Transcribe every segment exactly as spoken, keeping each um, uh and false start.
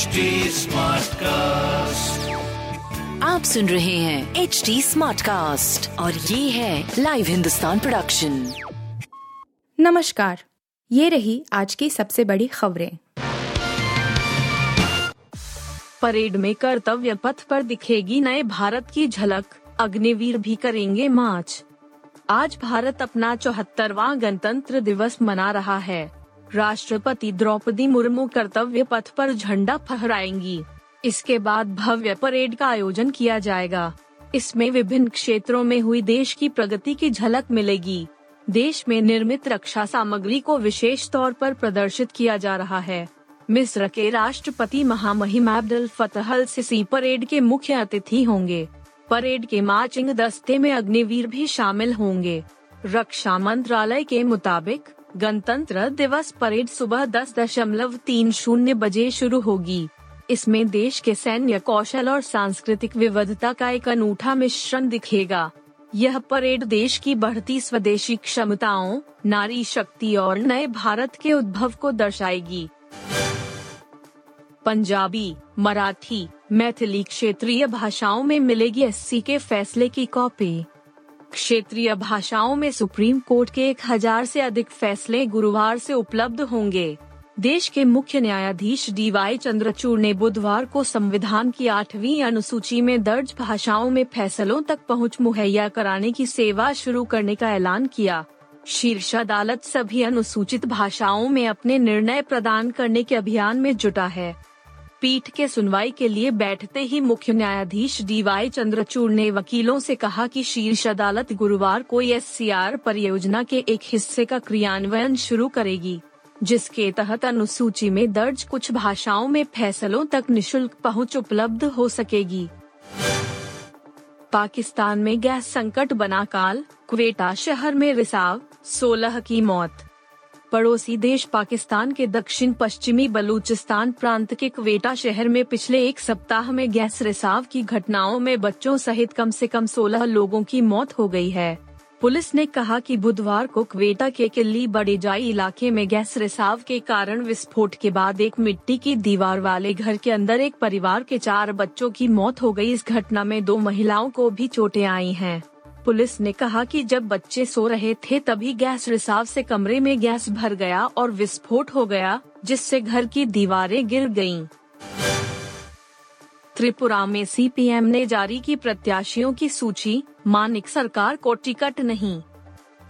Smart cast, आप सुन रहे हैं एच डी स्मार्ट कास्ट और ये है लाइव हिंदुस्तान प्रोडक्शन। नमस्कार, ये रही आज की सबसे बड़ी खबरें। परेड में कर्तव्य पथ पर दिखेगी नए भारत की झलक, अग्निवीर भी करेंगे मार्च। आज भारत अपना चौहत्तरवां गणतंत्र दिवस मना रहा है। राष्ट्रपति द्रौपदी मुर्मू कर्तव्य पथ पर झंडा फहराएंगी। इसके बाद भव्य परेड का आयोजन किया जाएगा। इसमें विभिन्न क्षेत्रों में हुई देश की प्रगति की झलक मिलेगी। देश में निर्मित रक्षा सामग्री को विशेष तौर पर प्रदर्शित किया जा रहा है। मिस्र के राष्ट्रपति महामहिम अब्दुल फतह अल सिसी परेड के मुख्य अतिथि होंगे। परेड के मार्चिंग दस्ते में अग्निवीर भी शामिल होंगे। रक्षा मंत्रालय के मुताबिक गणतंत्र दिवस परेड सुबह दस बजकर तीस बजे शुरू होगी। इसमें देश के सैन्य कौशल और सांस्कृतिक विविधता का एक अनूठा मिश्रण दिखेगा। यह परेड देश की बढ़ती स्वदेशी क्षमताओं, नारी शक्ति और नए भारत के उद्भव को दर्शाएगी। पंजाबी, मराठी, मैथिली क्षेत्रीय भाषाओं में मिलेगी एससी के फैसले की कॉपी। क्षेत्रीय भाषाओं में सुप्रीम कोर्ट के एक हजार से अधिक फैसले गुरुवार से उपलब्ध होंगे। देश के मुख्य न्यायाधीश डीवाई चंद्रचूड़ ने बुधवार को संविधान की आठवीं अनुसूची में दर्ज भाषाओं में फैसलों तक पहुंच मुहैया कराने की सेवा शुरू करने का ऐलान किया। शीर्ष अदालत सभी अनुसूचित भाषाओं में अपने निर्णय प्रदान करने के अभियान में जुटा है। पीठ के सुनवाई के लिए बैठते ही मुख्य न्यायाधीश डीवाई चंद्रचूड़ ने वकीलों से कहा कि शीर्ष अदालत गुरुवार को एससीआर परियोजना के एक हिस्से का क्रियान्वयन शुरू करेगी, जिसके तहत अनुसूची में दर्ज कुछ भाषाओं में फैसलों तक निशुल्क पहुंच उपलब्ध हो सकेगी। पाकिस्तान में गैस संकट बना काल, क्वेटा शहर में रिसाव, सोलह की मौत। पड़ोसी देश पाकिस्तान के दक्षिण पश्चिमी बलूचिस्तान प्रांत के क्वेटा शहर में पिछले एक सप्ताह में गैस रिसाव की घटनाओं में बच्चों सहित कम से कम सोलह लोगों की मौत हो गई है। पुलिस ने कहा कि बुधवार को क्वेटा के किल्ली बड़ेजाई इलाके में गैस रिसाव के कारण विस्फोट के बाद एक मिट्टी की दीवार वाले घर के अंदर एक परिवार के चार बच्चों की मौत हो गई। इस घटना में दो महिलाओं को भी चोटें आई हैं। पुलिस ने कहा कि जब बच्चे सो रहे थे तभी गैस रिसाव से कमरे में गैस भर गया और विस्फोट हो गया, जिससे घर की दीवारें गिर गईं। त्रिपुरा में सीपीएम ने जारी की प्रत्याशियों की सूची, मानिक सरकार को टिकट नहीं।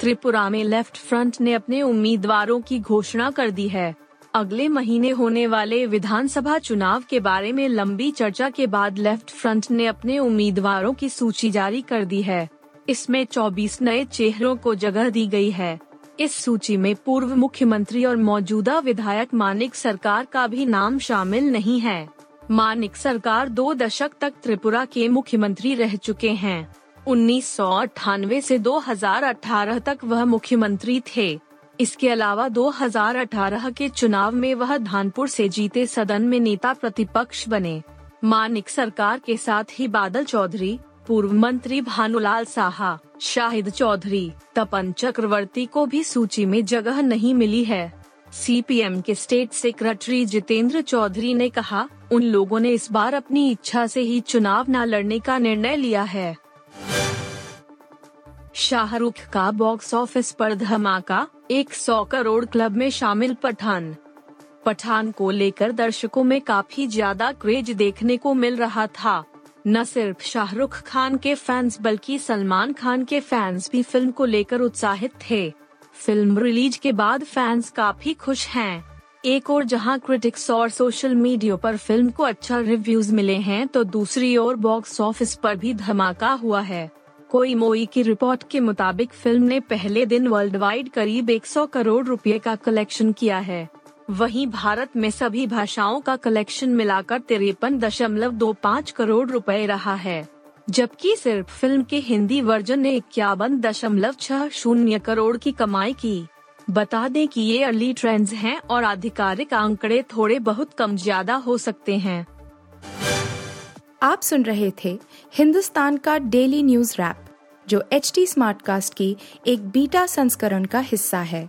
त्रिपुरा में लेफ्ट फ्रंट ने अपने उम्मीदवारों की घोषणा कर दी है। अगले महीने होने वाले विधानसभा चुनाव के बारे में लंबी चर्चा के बाद लेफ्ट फ्रंट ने अपने उम्मीदवारों की सूची जारी कर दी है। इसमें चौबीस नए चेहरों को जगह दी गई है। इस सूची में पूर्व मुख्यमंत्री और मौजूदा विधायक मानिक सरकार का भी नाम शामिल नहीं है। मानिक सरकार दो दशक तक त्रिपुरा के मुख्यमंत्री रह चुके हैं। उन्नीस सौ अट्ठानवे से दो हज़ार अठारह तक वह मुख्यमंत्री थे। इसके अलावा दो हज़ार अठारह के चुनाव में वह धानपुर से जीते सदन में नेता प्रतिपक्ष बने। मानिक सरकार के साथ ही बादल चौधरी, पूर्व मंत्री भानुलाल साहा, शाहिद चौधरी, तपन चक्रवर्ती को भी सूची में जगह नहीं मिली है। सीपीएम के स्टेट सेक्रेटरी जितेंद्र चौधरी ने कहा, उन लोगों ने इस बार अपनी इच्छा से ही चुनाव न लड़ने का निर्णय लिया है। शाहरुख का बॉक्स ऑफिस पर धमाका, एक सौ करोड़ क्लब में शामिल पठान। पठान को लेकर दर्शकों में काफी ज्यादा क्रेज देखने को मिल रहा था। न सिर्फ शाहरुख खान के फैंस बल्कि सलमान खान के फैंस भी फिल्म को लेकर उत्साहित थे। फिल्म रिलीज के बाद फैंस काफी खुश हैं। एक ओर जहां क्रिटिक्स और सोशल मीडिया पर फिल्म को अच्छा रिव्यूज मिले हैं, तो दूसरी ओर बॉक्स ऑफिस पर भी धमाका हुआ है। कोई मोई की रिपोर्ट के मुताबिक फिल्म ने पहले दिन वर्ल्ड वाइड करीब एक सौ करोड़ रुपए का कलेक्शन किया है। वहीं भारत में सभी भाषाओं का कलेक्शन मिलाकर तिरपन दशमलव दो पाँच करोड़ रुपए रहा है, जबकि सिर्फ फिल्म के हिंदी वर्जन ने इक्यावन दशमलव छह शून्य करोड़ की कमाई की। बता दें कि ये अर्ली ट्रेंड्स हैं और आधिकारिक आंकड़े थोड़े बहुत कम ज्यादा हो सकते हैं। आप सुन रहे थे हिंदुस्तान का डेली न्यूज रैप, जो एच टी स्मार्ट कास्ट की एक बीटा संस्करण का हिस्सा है।